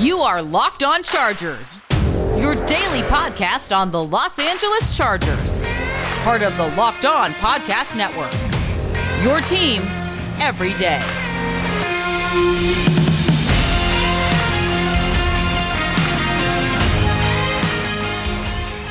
You are Locked On Chargers, your daily podcast on the Los Angeles Chargers, part of the Locked On Podcast Network, your team every day.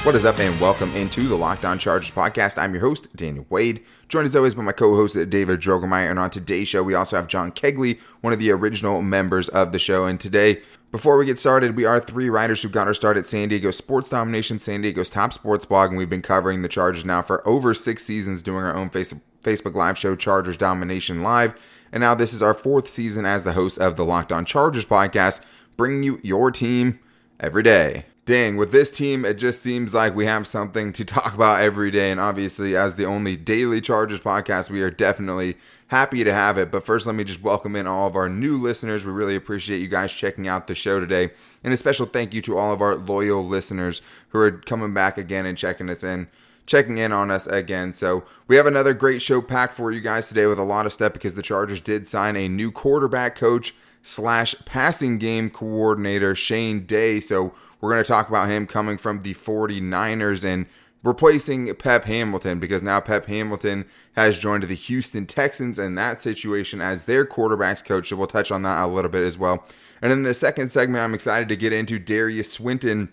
What is up, and welcome into the Locked On Chargers podcast. I'm your host, Daniel Wade, joined as always by my co-host, David Drogemeyer. And on today's show, we also have John Kegley, one of the original members of the show. And today, before we get started, we are three writers who got our start at San Diego Sports Domination, San Diego's top sports blog, and we've been covering the Chargers now for over 6 seasons, doing our own Facebook Live show, Chargers Domination Live. And now this is our 4th season as the host of the Locked On Chargers podcast, bringing you your team every day. Dang, with this team, it just seems like we have something to talk about every day. And obviously, as the only daily Chargers podcast, we are definitely happy to have it. But first, let me just welcome in all of our new listeners. We really appreciate you guys checking out the show today. And a special thank you to all of our loyal listeners who are coming back again and checking in on us again. So we have another great show packed for you guys today with a lot of stuff, because the Chargers did sign a new quarterback coach / passing game coordinator, Shane Day. So we're going to talk about him coming from the 49ers and replacing Pep Hamilton, because now Pep Hamilton has joined the Houston Texans and that situation as their quarterback's coach. So we'll touch on that a little bit as well. And in the second segment, I'm excited to get into Darius Swinton,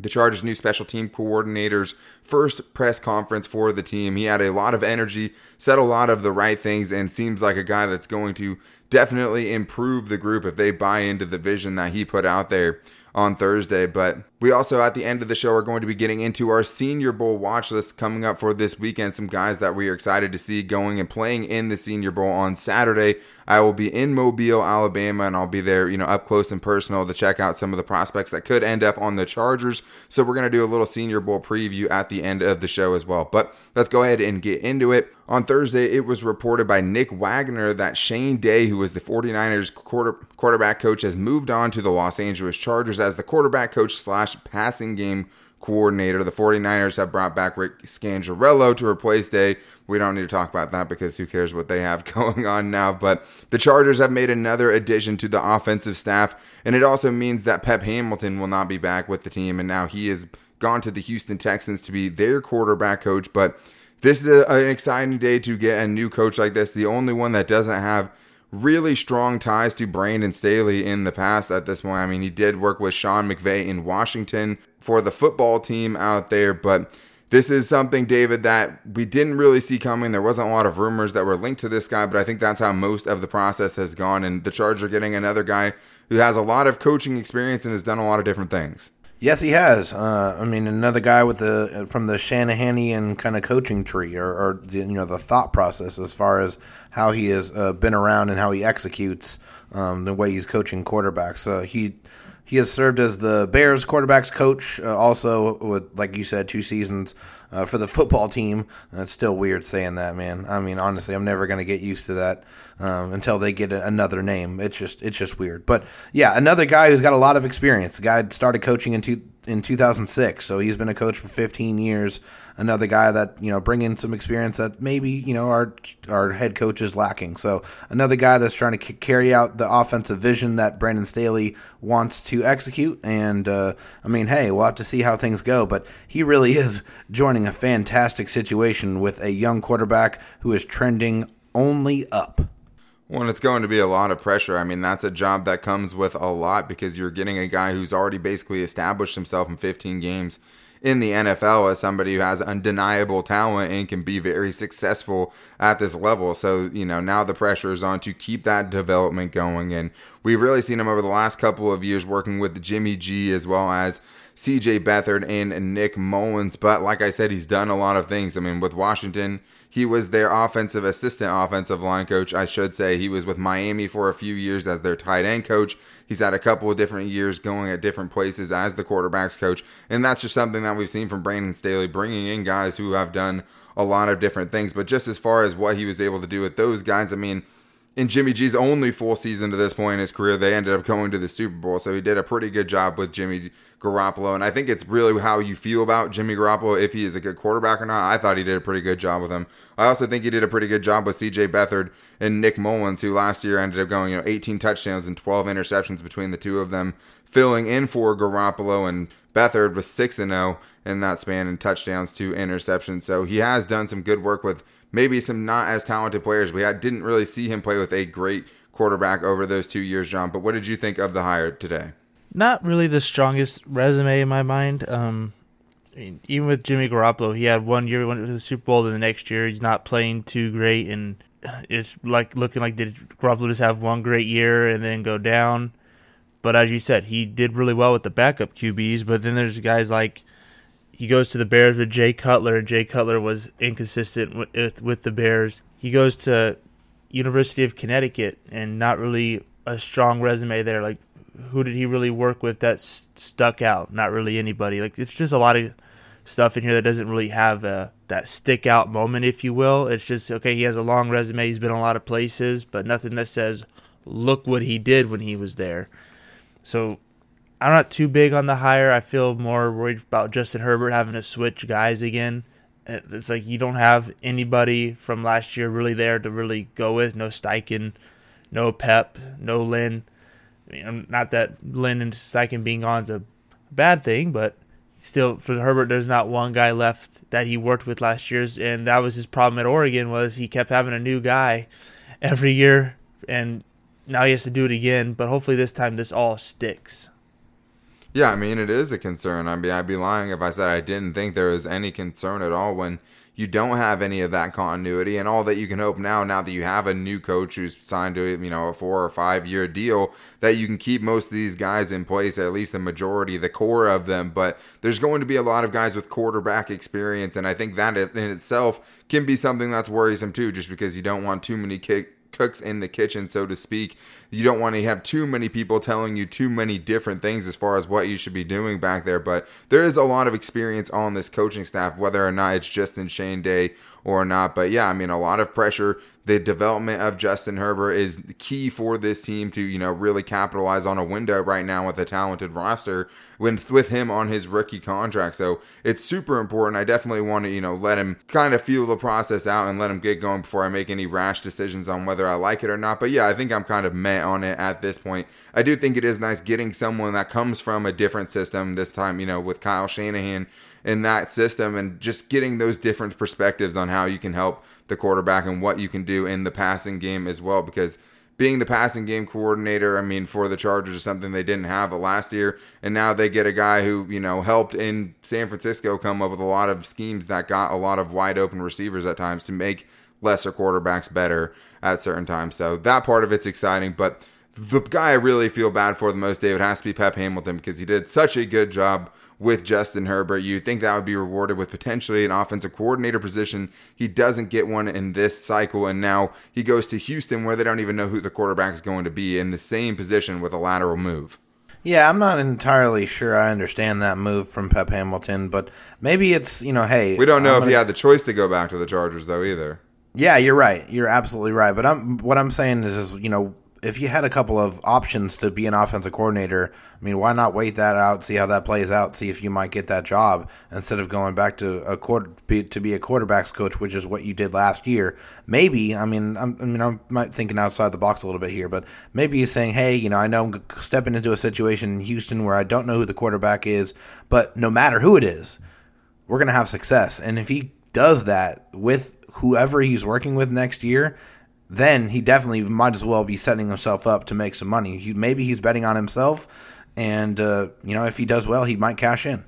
the Chargers' new special team coordinator's first press conference for the team. He had a lot of energy, said a lot of the right things, and seems like a guy that's going to definitely improve the group if they buy into the vision that he put out there on Thursday. But we also, at the end of the show, are going to be getting into our Senior Bowl watch list coming up for this weekend. Some guys that we are excited to see going and playing in the Senior Bowl on Saturday. I will be in Mobile, Alabama, and I'll be there, up close and personal to check out some of the prospects that could end up on the Chargers. So we're going to do a little Senior Bowl preview at the end of the show as well. But let's go ahead and get into it. On Thursday, it was reported by Nick Wagner that Shane Day, who was the 49ers quarterback coach, has moved on to the Los Angeles Chargers as the quarterback coach / passing game coordinator. The 49ers have brought back Rick Scangarello to replace Day. We don't need to talk about that because who cares what they have going on now. But the Chargers have made another addition to the offensive staff, and it also means that Pep Hamilton will not be back with the team, and now he is gone to the Houston Texans to be their quarterback coach. But this is an exciting day to get a new coach like this, the only one that doesn't have really strong ties to Brandon Staley in the past at this point. I mean, he did work with Sean McVay in Washington for the football team out there, but this is something, David, that we didn't really see coming. There wasn't a lot of rumors that were linked to this guy, but I think that's how most of the process has gone, and the Chargers are getting another guy who has a lot of coaching experience and has done a lot of different things. Yes, he has. Another guy from the Shanahanian kind of coaching tree, or the thought process as far as how he has been around and how he executes the way he's coaching quarterbacks. He has served as the Bears quarterbacks coach, also with, like you said, 2 seasons for the football team. It's still weird saying that, man. I mean, honestly, I'm never going to get used to that until they get another name. It's just weird. But yeah, another guy who's got a lot of experience. The guy started coaching in 2006, so he's been a coach for 15 years. Another guy that, bring in some experience that maybe, our head coach is lacking. So another guy that's trying to carry out the offensive vision that Brandon Staley wants to execute. And, we'll have to see how things go. But he really is joining a fantastic situation with a young quarterback who is trending only up. Well, and it's going to be a lot of pressure. I mean, that's a job that comes with a lot, because you're getting a guy who's already basically established himself in 15 games in the NFL as somebody who has undeniable talent and can be very successful at this level. So, now the pressure is on to keep that development going. And we've really seen him over the last couple of years working with Jimmy G as well as CJ Beathard and Nick Mullens. But like I said, he's done a lot of things. I mean, with Washington, he was their offensive line coach, I should say. He was with Miami for a few years as their tight end coach. He's had a couple of different years going at different places as the quarterback's coach. And that's just something that we've seen from Brandon Staley, bringing in guys who have done a lot of different things. But just as far as what he was able to do with those guys, I mean, in Jimmy G's only full season to this point in his career, they ended up going to the Super Bowl. So he did a pretty good job with Jimmy Garoppolo. And I think it's really how you feel about Jimmy Garoppolo, if he is a good quarterback or not. I thought he did a pretty good job with him. I also think he did a pretty good job with CJ Beathard and Nick Mullens, who last year ended up going 18 touchdowns and 12 interceptions between the two of them, filling in for Garoppolo, and Beathard was 6-0 in that span in touchdowns to interceptions. So he has done some good work with maybe some not as talented players. We didn't really see him play with a great quarterback over those 2 years, John. But what did you think of the hire today? Not really the strongest resume in my mind. Even with Jimmy Garoppolo, he had 1 year, he went to the Super Bowl, then the next year he's not playing too great, and it's like looking like did Garoppolo just have one great year and then go down? But as you said, he did really well with the backup QBs, but then there's guys like he goes to the Bears with Jay Cutler, and Jay Cutler was inconsistent with the Bears. He goes to University of Connecticut and not really a strong resume there. Like, who did he really work with that stuck out? Not really anybody. Like, it's just a lot of stuff in here that doesn't really have that stick out moment, if you will. It's just, okay, he has a long resume. He's been a lot of places, but nothing that says, look what he did when he was there. So I'm not too big on the hire. I feel more worried about Justin Herbert having to switch guys again. It's like you don't have anybody from last year really there to really go with. No Steichen, no Pep, no Lynn. I mean, not that Lynn and Steichen being gone is a bad thing, but still, for Herbert, there's not one guy left that he worked with last year's, and that was his problem at Oregon, was he kept having a new guy every year, and now he has to do it again. But hopefully this time this all sticks. Yeah, I mean, it is a concern. I mean, I'd be lying if I said I didn't think there was any concern at all when you don't have any of that continuity, and all that you can hope now that you have a new coach who's signed to a 4 or 5 year deal, that you can keep most of these guys in place, at least the majority, the core of them. But there's going to be a lot of guys with quarterback experience, and I think that in itself can be something that's worrisome too, just because you don't want too many cooks in the kitchen, so to speak. You don't want to have too many people telling you too many different things as far as what you should be doing back there. But there is a lot of experience on this coaching staff, whether or not it's just in Shane Day or not. But yeah, I mean, a lot of pressure. The development of Justin Herbert is key for this team to, really capitalize on a window right now with a talented roster with him on his rookie contract. So it's super important. I definitely want to, let him kind of feel the process out and let him get going before I make any rash decisions on whether I like it or not. But yeah, I think I'm kind of meh on it at this point. I do think it is nice getting someone that comes from a different system this time, with Kyle Shanahan in that system, and just getting those different perspectives on how you can help the quarterback and what you can do in the passing game as well, because being the passing game coordinator, I mean, for the Chargers is something they didn't have last year, and now they get a guy who, helped in San Francisco come up with a lot of schemes that got a lot of wide open receivers at times to make lesser quarterbacks better at certain times. So that part of it's exciting, but the guy I really feel bad for the most, David, has to be Pep Hamilton, because he did such a good job with Justin Herbert. You'd think that would be rewarded with potentially an offensive coordinator position. He doesn't get one in this cycle, and now he goes to Houston, where they don't even know who the quarterback is going to be, in the same position with a lateral move. Yeah, I'm not entirely sure I understand that move from Pep Hamilton, but maybe it's, hey. We don't know if he had the choice to go back to the Chargers, though, either. Yeah, you're right. You're absolutely right. But what I'm saying is if you had a couple of options to be an offensive coordinator, I mean, why not wait that out, see how that plays out, see if you might get that job, instead of going back to be a quarterback's coach, which is what you did last year. Maybe, I'm thinking outside the box a little bit here, but maybe he's saying, hey, I know I'm stepping into a situation in Houston where I don't know who the quarterback is, but no matter who it is, we're going to have success. And if he does that with whoever he's working with next year, then he definitely might as well be setting himself up to make some money. Maybe he's betting on himself, and if he does well, he might cash in.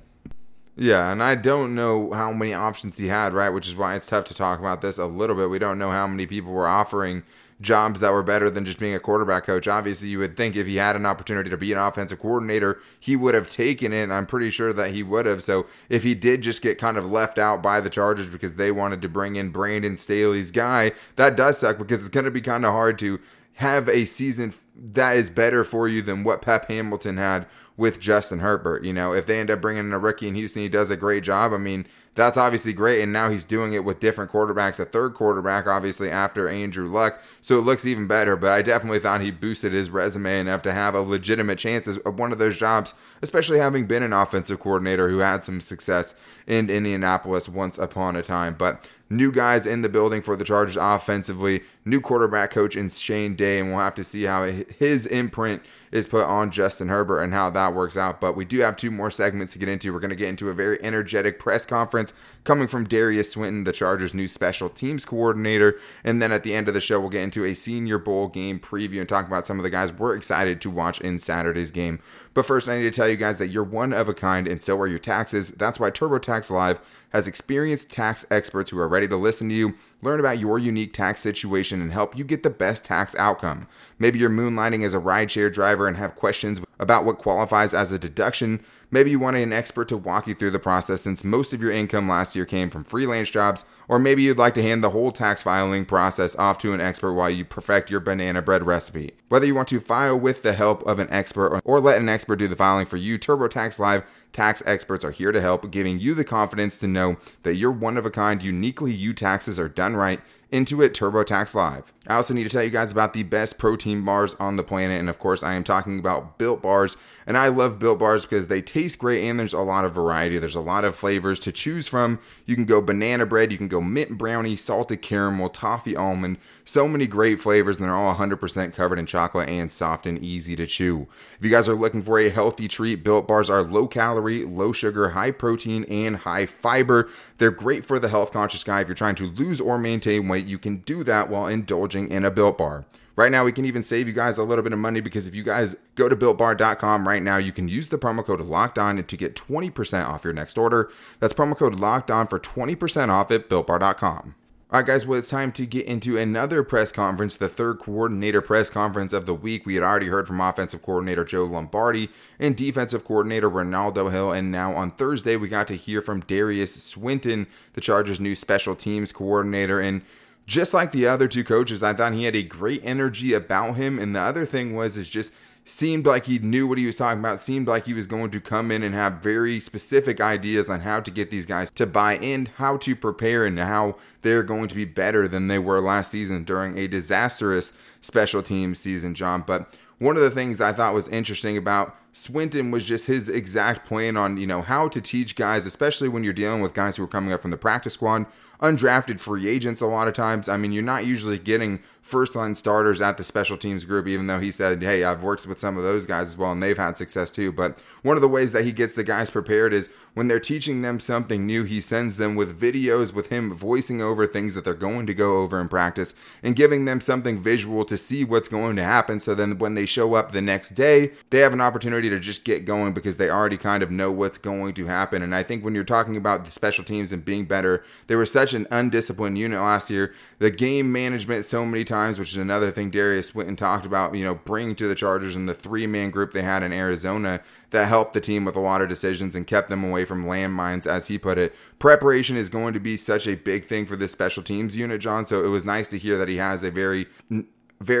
Yeah, and I don't know how many options he had, right, which is why it's tough to talk about this a little bit. We don't know how many people were offering jobs that were better than just being a quarterback coach. Obviously, you would think if he had an opportunity to be an offensive coordinator, he would have taken it. I'm pretty sure that he would have. So if he did just get kind of left out by the Chargers because they wanted to bring in Brandon Staley's guy, that does suck, because it's going to be kind of hard to have a season that is better for you than what Pep Hamilton had with Justin Herbert. You know, if they end up bringing in a rookie in Houston, he does a great job. I mean, that's obviously great. And now he's doing it with different quarterbacks, a third quarterback, obviously, after Andrew Luck. So it looks even better. But I definitely thought he boosted his resume enough to have a legitimate chance of one of those jobs, especially having been an offensive coordinator who had some success in Indianapolis once upon a time. But new guys in the building for the Chargers offensively, new quarterback coach in Shane Day, and we'll have to see how his imprint is put on Justin Herbert and how that works out. But we do have two more segments to get into. We're going to get into a very energetic press conference coming from Darius Swinton, the Chargers' new special teams coordinator. And then at the end of the show, we'll get into a Senior Bowl game preview and talk about some of the guys we're excited to watch in Saturday's game. But first, I need to tell you guys that you're one of a kind, and so are your taxes. That's why TurboTax Live has experienced tax experts who are ready to listen to you, learn about your unique tax situation, and help you get the best tax outcome. Maybe you're moonlighting as a rideshare driver and have questions about what qualifies as a deduction. Maybe you want an expert to walk you through the process since most of your income last year came from freelance jobs, or maybe you'd like to hand the whole tax filing process off to an expert while you perfect your banana bread recipe. Whether you want to file with the help of an expert or let an expert do the filing for you, TurboTax Live tax experts are here to help, giving you the confidence to know that your one-of-a-kind, uniquely you taxes are done right. Intuit TurboTax Live. I also need to tell you guys about the best protein bars on the planet, and of course I am talking about Built Bars. And I love Built Bars because they taste great and there's a lot of variety. There's a lot of flavors to choose from. You can go banana bread, you can go mint brownie, salted caramel, toffee almond, so many great flavors, and they're all 100% covered in chocolate and soft and easy to chew. If you guys are looking for a healthy treat, Built Bars are low calorie, low sugar, high protein, and high fiber. They're great for the health conscious guy. If you're trying to lose or maintain weight, you can do that while indulging in a Built Bar. Right now, we can even save you guys a little bit of money because if you guys go to BuiltBar.com right now, you can use the promo code LOCKEDON to get 20% off your next order. That's promo code LOCKEDON for 20% off at BuiltBar.com. All right, guys, well, it's time to get into another press conference, the third coordinator press conference of the week. We had already heard from offensive coordinator Joe Lombardi and defensive coordinator Ronaldo Hill, and now on Thursday, we got to hear from Darius Swinton, the Chargers' new special teams coordinator, and just like the other two coaches, I thought he had a great energy about him. And the other thing was, is just seemed like he knew what he was talking about, seemed like he was going to come in and have very specific ideas on how to get these guys to buy in, how to prepare, and how they're going to be better than they were last season during a disastrous special team season, John. But one of the things I thought was interesting about Swinton was just his exact plan on, you know, how to teach guys, especially when you're dealing with guys who are coming up from the practice squad, undrafted free agents a lot of times. I mean, you're not usually getting first-line starters at the special teams group, even though he said, hey, I've worked with some of those guys as well, and they've had success too. But one of the ways that he gets the guys prepared is when they're teaching them something new, he sends them with videos with him voicing over things that they're going to go over in practice and giving them something visual to see what's going to happen. So then when they show up the next day, they have an opportunity to just get going because they already kind of know what's going to happen. And I think when you're talking about the special teams and being better, they were such an undisciplined unit last year. The game management so many times, which is another thing Darius Swinton talked about, you know, bringing to the Chargers and the three-man group they had in Arizona that helped the team with a lot of decisions and kept them away from landmines, as he put it. Preparation is going to be such a big thing for this special teams unit, John, so it was nice to hear that he has a very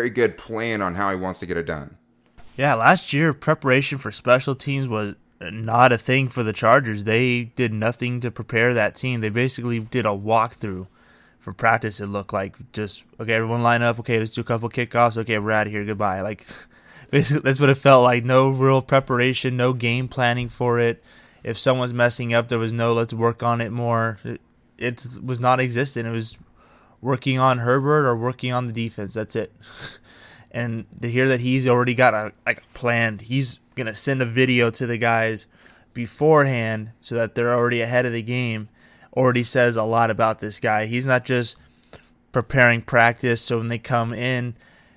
good plan on how he wants to get it done. Yeah, last year, preparation for special teams was not a thing for the Chargers. They did nothing to prepare that team. They basically did a walkthrough for practice, it looked like. Just, okay, everyone line up. Okay, let's do a couple kickoffs. Okay, we're out of here. Goodbye. Like, basically, that's what it felt like. No real preparation, no game planning for it. If someone's messing up, there was no let's work on it more. It was not existent. It was working on Herbert or working on the defense. That's it. And to hear that he's already got a planned, he's going to send a video to the guys beforehand so that they're already ahead of the game, already says a lot about this guy. He's not just preparing practice so when they come in,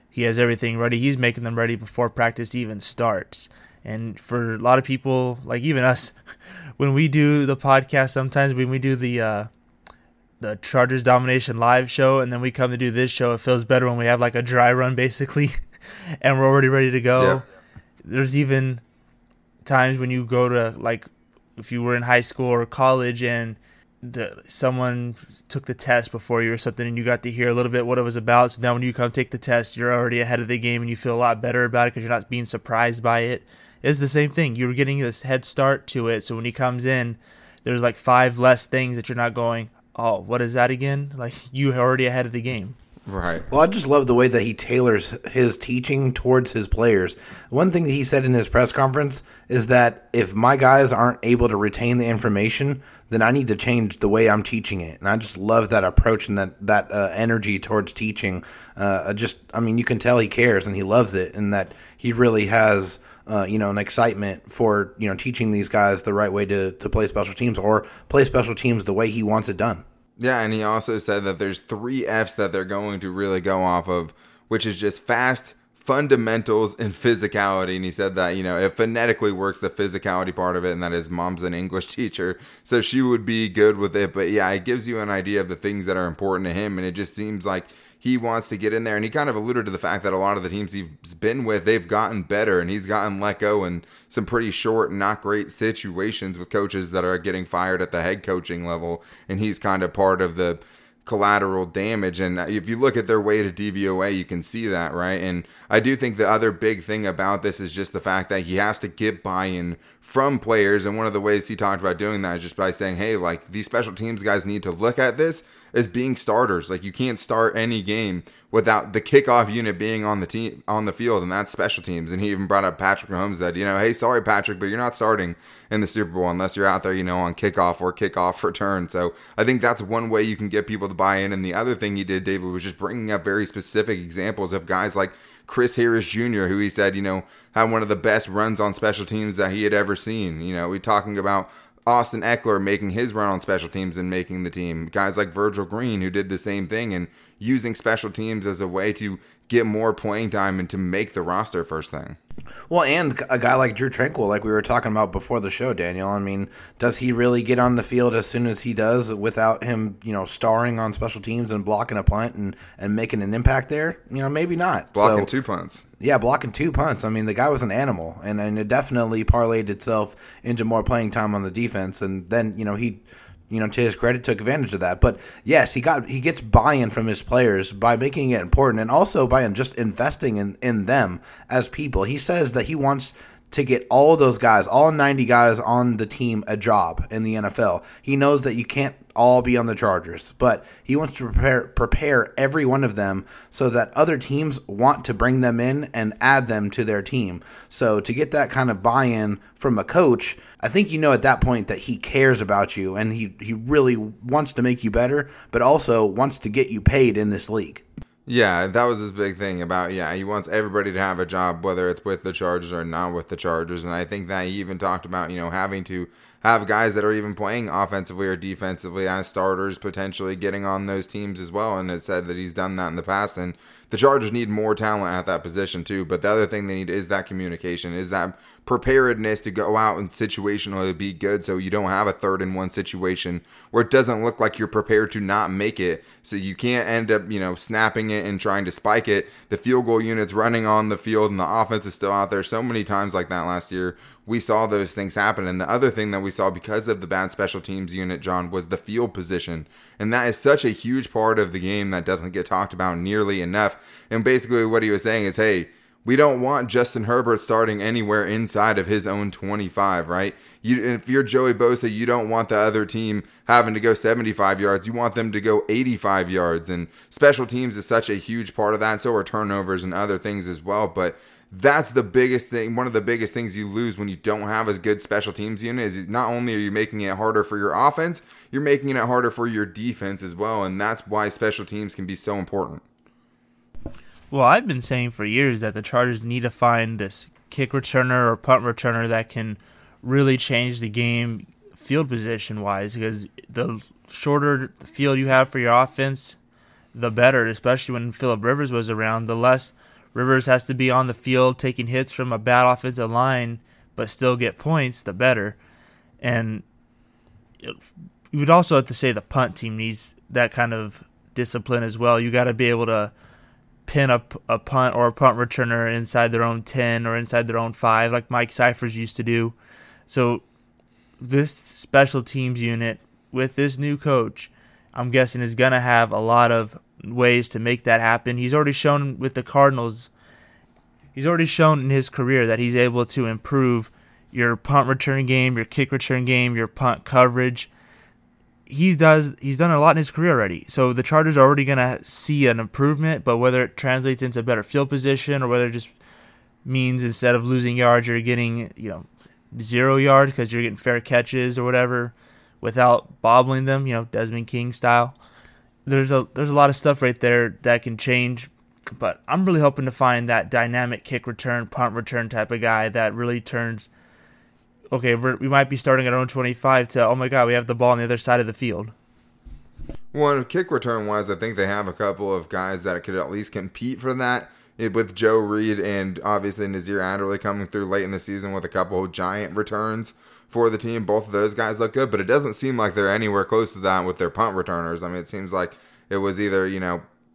he has everything ready. He's making them ready before practice even starts. And for a lot of people, like even us, when we do the podcast sometimes, when we do the Chargers Domination Live show, and then we come to do this show, it feels better when we have like a dry run basically and we're already ready to go. Yeah. There's even times when you go to, like, if you were in high school or college and someone took the test before you or something, and you got to hear a little bit what it was about. So now when you come take the test, you're already ahead of the game, and you feel a lot better about it because you're not being surprised by it. It's the same thing. You're getting this head start to it. So when he comes in, there's like five less things that you're not going, oh, what is that again? Like, you're already ahead of the game. Right. Well, I just love the way that he tailors his teaching towards his players. One thing that he said in his press conference is that if my guys aren't able to retain the information, then I need to change the way I'm teaching it. And I just love that approach and that energy towards teaching. You can tell he cares and he loves it, and that he really has an excitement for, teaching these guys the right way to play special teams, or play special teams the way he wants it done. Yeah, and he also said that there's three F's that they're going to really go off of, which is just fast, fundamentals, and physicality. And he said that, it phonetically works, the physicality part of it, and that his mom's an English teacher, so she would be good with it. But yeah, it gives you an idea of the things that are important to him, and it just seems like he wants to get in there. And he kind of alluded to the fact that a lot of the teams he's been with, they've gotten better, and he's gotten let go in some pretty short, not great situations with coaches that are getting fired at the head coaching level. And he's kind of part of the collateral damage. And if you look at their way to DVOA, you can see that, right? And I do think the other big thing about this is just the fact that he has to get buy-in from players. And one of the ways he talked about doing that is just by saying, hey, like, these special teams guys need to look at this as being starters. Like, you can't start any game without the kickoff unit being on the team, on the field, and that's special teams. And he even brought up Patrick Mahomes, that, hey, sorry, Patrick, but you're not starting in the Super Bowl unless you're out there, on kickoff or kickoff return. So I think that's one way you can get people to buy in. And the other thing he did, David, was just bringing up very specific examples of guys like Chris Harris Jr., who he said, had one of the best runs on special teams that he had ever seen. We're talking about Austin Eckler making his run on special teams and making the team. Guys like Virgil Green, who did the same thing, and using special teams as a way to get more playing time and to make the roster first thing. Well, and a guy like Drew Tranquill, like we were talking about before the show, Daniel, I mean, does he really get on the field as soon as he does without him, starring on special teams and blocking a punt and making an impact there? Maybe not. Blocking two punts. Yeah, blocking two punts. I mean, the guy was an animal, and it definitely parlayed itself into more playing time on the defense. And then, he, to his credit, took advantage of that. But yes, he gets buy-in from his players by making it important, and also by just investing in them as people. He says that he wants to get all those guys, all 90 guys on the team, a job in the NFL. He knows that you can't all be on the Chargers, but he wants to prepare every one of them so that other teams want to bring them in and add them to their team. So to get that kind of buy-in from a coach, I think at that point that he cares about you, and he really wants to make you better, but also wants to get you paid in this league. Yeah, that was his big thing about, he wants everybody to have a job, whether it's with the Chargers or not with the Chargers. And I think that he even talked about, having to have guys that are even playing offensively or defensively as starters potentially getting on those teams as well. And has said that he's done that in the past. And the Chargers need more talent at that position too. But the other thing they need is that communication, is that preparedness to go out and situationally be good, so you don't have a 3rd-and-1 situation where it doesn't look like you're prepared to not make it, so you can't end up snapping it and trying to spike it. The field goal unit's running on the field and the offense is still out there. So many times like that last year we saw those things happen. And the other thing that we saw because of the bad special teams unit, John, was the field position, and that is such a huge part of the game that doesn't get talked about nearly enough. And basically what he was saying is, hey, we don't want Justin Herbert starting anywhere inside of his own 25, right? If you're Joey Bosa, you don't want the other team having to go 75 yards. You want them to go 85 yards. And special teams is such a huge part of that. So are turnovers and other things as well. But that's the biggest thing. One of the biggest things you lose when you don't have as good special teams unit is not only are you making it harder for your offense, you're making it harder for your defense as well. And that's why special teams can be so important. Well, I've been saying for years that the Chargers need to find this kick returner or punt returner that can really change the game field position-wise, because the shorter the field you have for your offense, the better, especially when Phillip Rivers was around. The less Rivers has to be on the field taking hits from a bad offensive line but still get points, the better. And you would also have to say the punt team needs that kind of discipline as well. You got to be able to pin a punt or a punt returner inside their own 10 or inside their own 5, like Mike Cyphers used to do. So this special teams unit with this new coach, I'm guessing, is going to have a lot of ways to make that happen. He's already shown with the Cardinals, he's already shown in his career that he's able to improve your punt return game, your kick return game, your punt coverage. He's done a lot in his career already. So the Chargers are already going to see an improvement, but whether it translates into better field position or whether it just means instead of losing yards, you're getting 0 yards because you're getting fair catches or whatever without bobbling them, Desmond King style. There's a lot of stuff right there that can change, but I'm really hoping to find that dynamic kick return, punt return type of guy that really turns – okay, we might be starting at our own 25 to, oh my God, we have the ball on the other side of the field. Well, kick return-wise, I think they have a couple of guys that could at least compete for that, with Joe Reed and obviously Nazir Adderley coming through late in the season with a couple of giant returns for the team. Both of those guys look good, but it doesn't seem like they're anywhere close to that with their punt returners. I mean, it seems like it was either,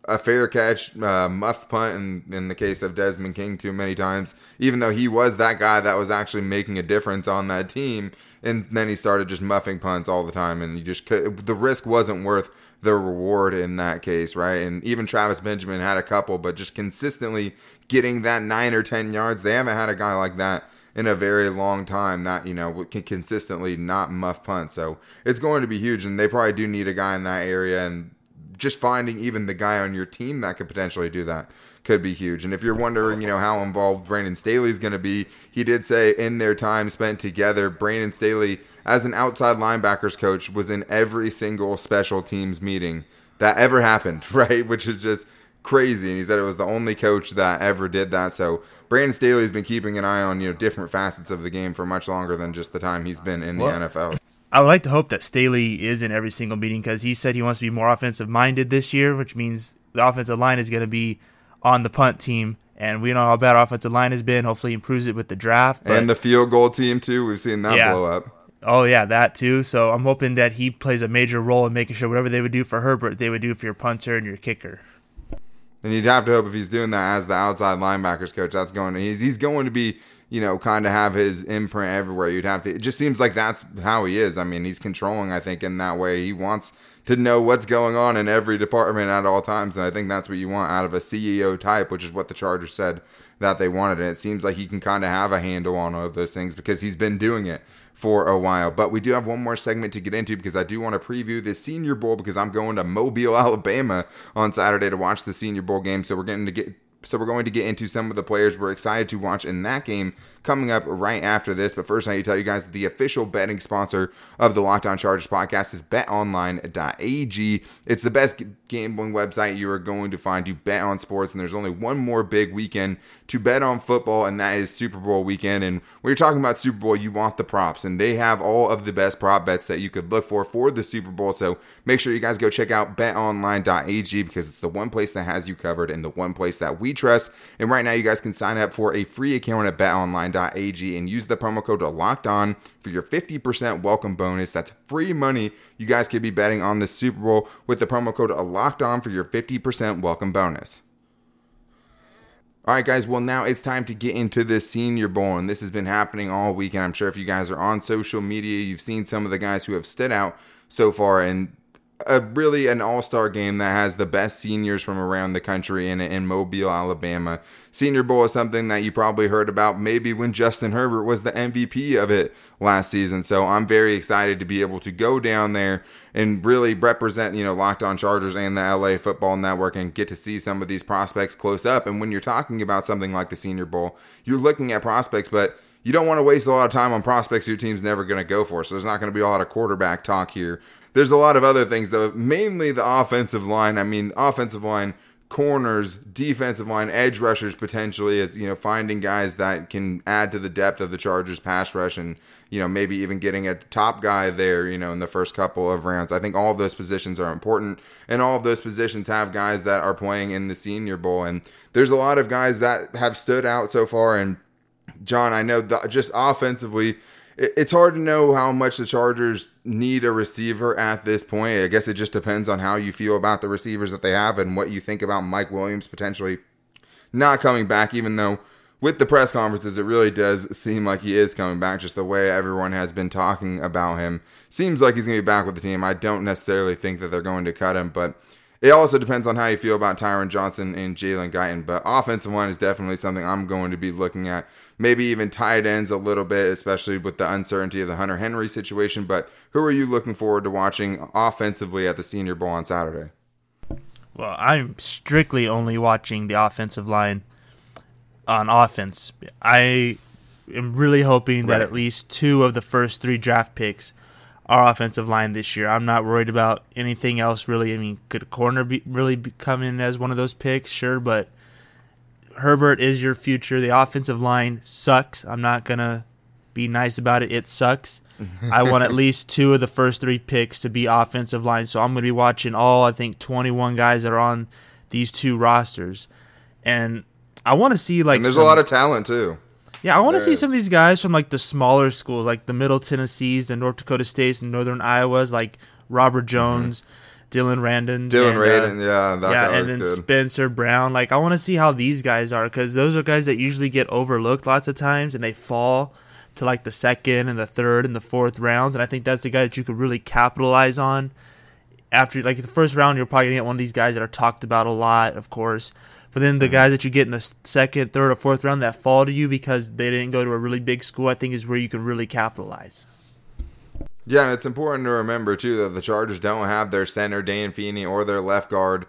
a fair catch, muff punt, in the case of Desmond King too many times, even though he was that guy that was actually making a difference on that team, and then he started just muffing punts all the time, and you just could, the risk wasn't worth the reward in that case, right? And even Travis Benjamin had a couple, but just consistently getting that 9 or 10 yards, they haven't had a guy like that in a very long time that, can consistently not muff punt, so it's going to be huge, and they probably do need a guy in that area, and just finding even the guy on your team that could potentially do that could be huge. And if you're wondering, how involved Brandon Staley is going to be, he did say in their time spent together, Brandon Staley, as an outside linebackers coach, was in every single special teams meeting that ever happened, right? Which is just crazy. And he said it was the only coach that ever did that. So Brandon Staley has been keeping an eye on, different facets of the game for much longer than just the time he's been in the NFL. I would like to hope that Staley is in every single meeting because he said he wants to be more offensive-minded this year, which means the offensive line is going to be on the punt team. And we know how bad offensive line has been. Hopefully he improves it with the draft. But, and the field goal team, too. We've seen that blow up. Oh, yeah, that, too. So I'm hoping that he plays a major role in making sure whatever they would do for Herbert, they would do for your punter and your kicker. And you'd have to hope if he's doing that as the outside linebackers coach, that's going to he's going to be – kind of have his imprint everywhere. You'd have to, it just seems like that's how he is. I mean, he's controlling, I think, in that way. He wants to know what's going on in every department at all times. And I think that's what you want out of a CEO type, which is what the Chargers said that they wanted. And it seems like he can kind of have a handle on all of those things because he's been doing it for a while. But we do have one more segment to get into because I do want to preview the Senior Bowl because I'm going to Mobile, Alabama on Saturday to watch the Senior Bowl game. So we're going to get into some of the players we're excited to watch in that game coming up right after this. But first, I need to tell you guys that the official betting sponsor of the Locked On Chargers podcast is betonline.ag. It's the best gambling website you are going to find. You bet on sports, and there's only one more big weekend to bet on football, and that is Super Bowl weekend. And when you're talking about Super Bowl, you want the props, and they have all of the best prop bets that you could look for the Super Bowl. So make sure you guys go check out betonline.ag because it's the one place that has you covered and the one place that we trust. And right now, you guys can sign up for a free account at betonline.ag and use the promo code LOCKEDON for your 50% welcome bonus. That's free money you guys could be betting on the Super Bowl with the promo code LOCKEDON for your 50% welcome bonus. All right, guys, well, now it's time to get into the Senior Bowl, and this has been happening all week, and I'm sure if you guys are on social media, you've seen some of the guys who have stood out so far, and an all-star game that has the best seniors from around the country in Mobile, Alabama. Senior Bowl is something that you probably heard about maybe when Justin Herbert was the MVP of it last season. So I'm very excited to be able to go down there and really represent, Locked On Chargers and the LA Football Network and get to see some of these prospects close up. And when you're talking about something like the Senior Bowl, you're looking at prospects, but you don't want to waste a lot of time on prospects your team's never going to go for. So there's not going to be a lot of quarterback talk here. There's a lot of other things, though, mainly the offensive line. I mean, offensive line, corners, defensive line, edge rushers potentially is, finding guys that can add to the depth of the Chargers pass rush and, maybe even getting a top guy there, in the first couple of rounds. I think all of those positions are important, and all of those positions have guys that are playing in the Senior Bowl. And there's a lot of guys that have stood out so far. And, John, I know just offensively, it's hard to know how much the Chargers need a receiver at this point. I guess it just depends on how you feel about the receivers that they have and what you think about Mike Williams potentially not coming back, even though with the press conferences, it really does seem like he is coming back. Just the way everyone has been talking about him, seems like he's going to be back with the team. I don't necessarily think that they're going to cut him, but it also depends on how you feel about Tyron Johnson and Jalen Guyton. But offensive line is definitely something I'm going to be looking at. Maybe even tight ends a little bit, especially with the uncertainty of the Hunter Henry situation. But who are you looking forward to watching offensively at the Senior Bowl on Saturday? Well, I'm strictly only watching the offensive line on offense. I am really hoping that at least two of the first three draft picks our offensive line this year. I'm not worried about anything else, really. I mean, could a corner really come in as one of those picks? Sure, but Herbert is your future. The offensive line sucks. I'm not going to be nice about it. It sucks. I want at least two of the first three picks to be offensive line, so I'm going to be watching all, I think, 21 guys that are on these two rosters. And I want to see, like, and there's a lot of talent, too. Yeah, I want to see some of these guys from, like, the smaller schools, like the Middle Tennessees, the North Dakota States, and Northern Iowas, like Robert Jones, Dylan Radin, and then Spencer Brown. Like, I want to see how these guys are, because those are guys that usually get overlooked lots of times, and they fall to, like, the second and the third and the fourth rounds, and I think that's the guy that you could really capitalize on. After, like, the first round, you're probably going to get one of these guys that are talked about a lot, of course. But then the guys that you get in the second, third, or fourth round that fall to you because they didn't go to a really big school, I think is where you can really capitalize. Yeah, and it's important to remember, too, that the Chargers don't have their center, Dan Feeney, or their left guard,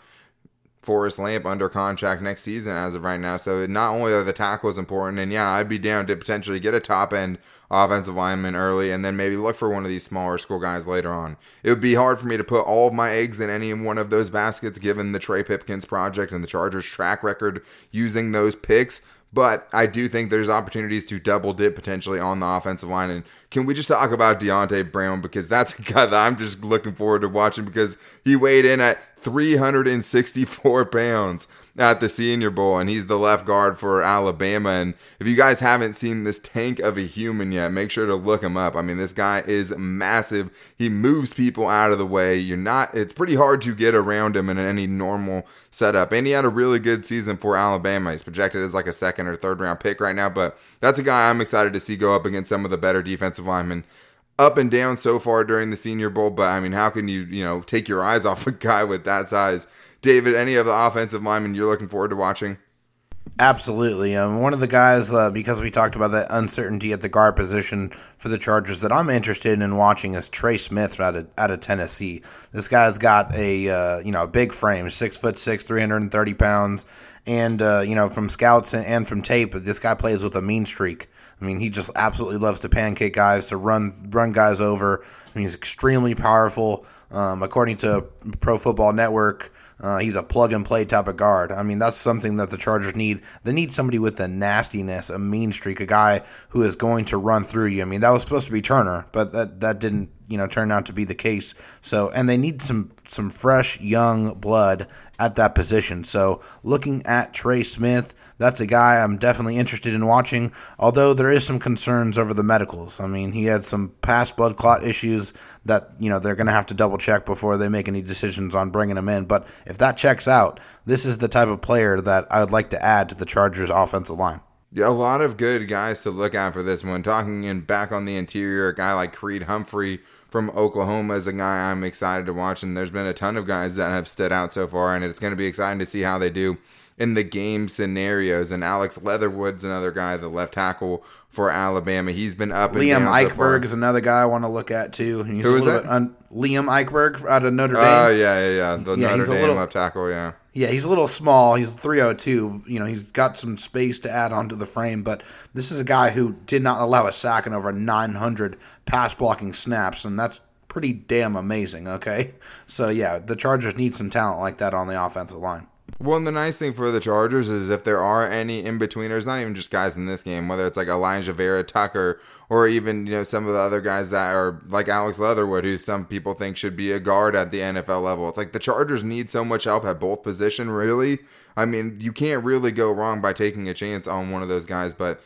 Forrest Lamp, under contract next season as of right now. So not only are the tackles important, and yeah, I'd be down to potentially get a top-end offensive lineman early and then maybe look for one of these smaller school guys later on. It would be hard for me to put all of my eggs in any one of those baskets given the Trey Pipkins project and the Chargers' track record using those picks. But I do think there's opportunities to double dip potentially on the offensive line. And can we just talk about Deonte Brown? Because that's a guy that I'm just looking forward to watching because he weighed in at 364 pounds at the Senior Bowl. And he's the left guard for Alabama. And if you guys haven't seen this tank of a human yet, make sure to look him up. I mean, this guy is massive. He moves people out of the way. It's pretty hard to get around him in any normal setup. And he had a really good season for Alabama. He's projected as like a second or third round pick right now, but that's a guy I'm excited to see go up against some of the better defensive linemen. Up and down so far during the Senior Bowl, but I mean, how can you take your eyes off a guy with that size? David, any of the offensive linemen you're looking forward to watching? Absolutely. One of the guys, because we talked about that uncertainty at the guard position for the Chargers that I'm interested in watching is Trey Smith out of Tennessee. This guy's got a big frame, 6'6", 330 pounds. And, from scouts and from tape, this guy plays with a mean streak. I mean, he just absolutely loves to pancake guys, to run guys over. I mean, he's extremely powerful. According to Pro Football Network, he's a plug-and-play type of guard. I mean, that's something that the Chargers need. They need somebody with a nastiness, a mean streak, a guy who is going to run through you. I mean, that was supposed to be Turner, but that didn't, turn out to be the case. So, and they need some fresh, young blood at that position. So looking at Trey Smith, that's a guy I'm definitely interested in watching, although there is some concerns over the medicals. I mean, he had some past blood clot issues that, they're going to have to double check before they make any decisions on bringing him in. But if that checks out, this is the type of player that I would like to add to the Chargers offensive line. Yeah, a lot of good guys to look at for this one. Talking in back on the interior, a guy like Creed Humphrey from Oklahoma is a guy I'm excited to watch, and there's been a ton of guys that have stood out so far, and it's going to be exciting to see how they do in the game scenarios. And Alex Leatherwood's another guy, the left tackle for Alabama. He's been up and down. Liam Eichberg is another guy I want to look at, too. He's Who is that? Liam Eichberg out of Notre Dame. Oh, yeah. The Notre Dame left tackle, yeah. Yeah, he's a little small. He's 302. He's got some space to add onto the frame, but this is a guy who did not allow a sack in over 900 pass blocking snaps, and that's pretty damn amazing, okay? So, yeah, the Chargers need some talent like that on the offensive line. Well, and the nice thing for the Chargers is if there are any in-betweeners, not even just guys in this game, whether it's like Elijah Vera Tucker or even, some of the other guys that are like Alex Leatherwood, who some people think should be a guard at the NFL level. It's like the Chargers need so much help at both position, really. I mean, you can't really go wrong by taking a chance on one of those guys, but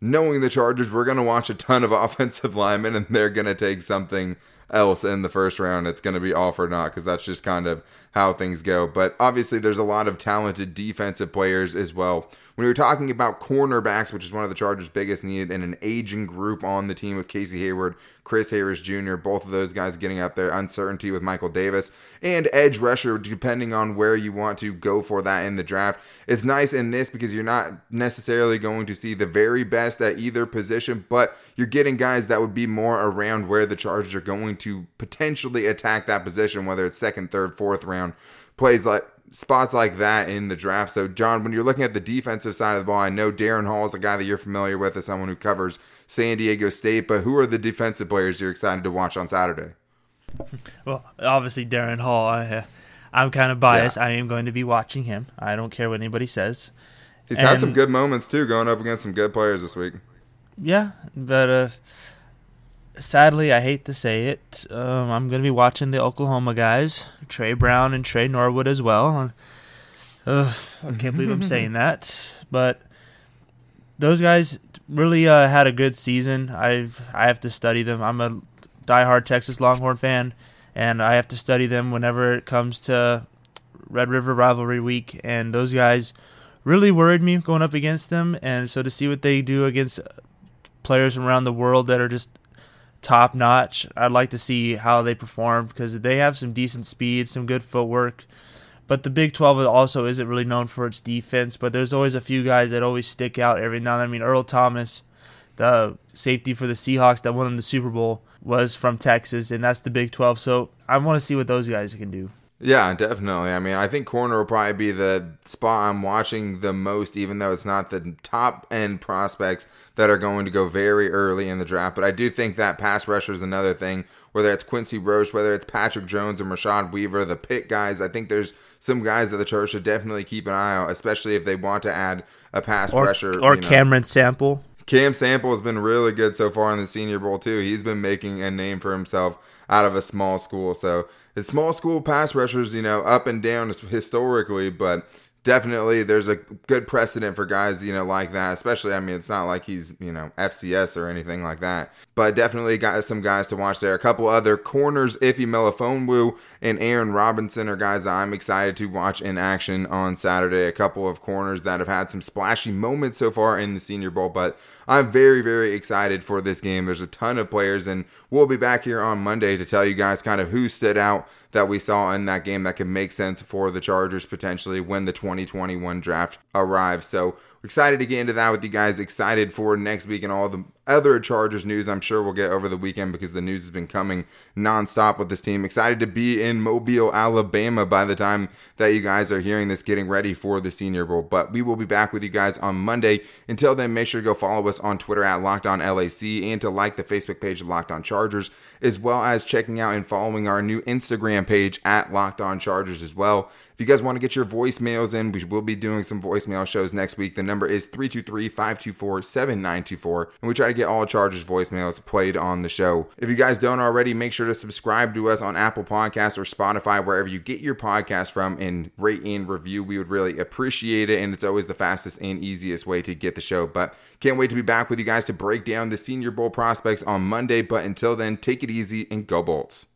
knowing the Chargers, we're going to watch a ton of offensive linemen, and they're going to take something else in the first round it's going to be off or not, because that's just kind of how things go. But obviously there's a lot of talented defensive players as well. When we were talking about cornerbacks, which is one of the Chargers' biggest need, and an aging group on the team with Casey Hayward, Chris Harris Jr., both of those guys getting up there, uncertainty with Michael Davis, and edge rusher, depending on where you want to go for that in the draft. It's nice in this because you're not necessarily going to see the very best at either position, but you're getting guys that would be more around where the Chargers are going to potentially attack that position, whether it's second, third, fourth round, plays like spots like that in the draft. So, John, when you're looking at the defensive side of the ball, I know Darren Hall is a guy that you're familiar with as someone who covers San Diego State, but who are the defensive players you're excited to watch on Saturday? Well, obviously Darren Hall. I'm kind of biased. Yeah. I am going to be watching him. I don't care what anybody says. He's had some good moments, too, going up against some good players this week. Yeah, but sadly, I hate to say it, I'm going to be watching the Oklahoma guys, Trey Brown and Trey Norwood as well. I can't believe I'm saying that. But those guys really had a good season. I have to study them. I'm a diehard Texas Longhorn fan, and I have to study them whenever it comes to Red River Rivalry Week. And those guys really worried me going up against them. And so to see what they do against players from around the world that are just top notch, I'd like to see how they perform, because they have some decent speed, some good footwork. But the Big 12 also isn't really known for its defense, but there's always a few guys that always stick out every now and then. I mean, Earl Thomas, the safety for the Seahawks that won the Super Bowl, was from Texas, and that's the Big 12. So I want to see what those guys can do. Yeah, definitely. I mean, I think corner will probably be the spot I'm watching the most, even though it's not the top-end prospects that are going to go very early in the draft. But I do think that pass rusher is another thing, whether it's Quincy Roche, whether it's Patrick Jones or Rashad Weaver, the Pitt guys. I think there's some guys that the Chargers should definitely keep an eye on, especially if they want to add a pass rusher. Or Cameron Sample. Cam Sample has been really good so far in the Senior Bowl, too. He's been making a name for himself out of a small school. So the small school pass rushers, up and down historically, but definitely there's a good precedent for guys, like that. Especially, I mean, it's not like he's, FCS or anything like that, but definitely got some guys to watch there. A couple other corners, Ife Melifonwu and Aaron Robinson, are guys that I'm excited to watch in action on Saturday. A couple of corners that have had some splashy moments so far in the Senior Bowl, but I'm very, very excited for this game. There's a ton of players, and we'll be back here on Monday to tell you guys kind of who stood out that we saw in that game that can make sense for the Chargers potentially when the 2021 draft arrives. So excited to get into that with you guys. Excited for next week and all the other Chargers news I'm sure we'll get over the weekend, because the news has been coming nonstop with this team. Excited to be in Mobile, Alabama by the time that you guys are hearing this, getting ready for the Senior Bowl. But we will be back with you guys on Monday. Until then, make sure to go follow us on Twitter at LockedOnLAC, and to like the Facebook page of Locked On Chargers, as well as checking out and following our new Instagram page at Locked On Chargers as well. If you guys want to get your voicemails in, we will be doing some voicemail shows next week. The number is 323-524-7924, and we try to get all Chargers voicemails played on the show. If you guys don't already, make sure to subscribe to us on Apple Podcasts or Spotify, wherever you get your podcast from, and rate and review. We would really appreciate it, and it's always the fastest and easiest way to get the show. But can't wait to be back with you guys to break down the Senior Bowl prospects on Monday. But until then, take it easy and go Bolts.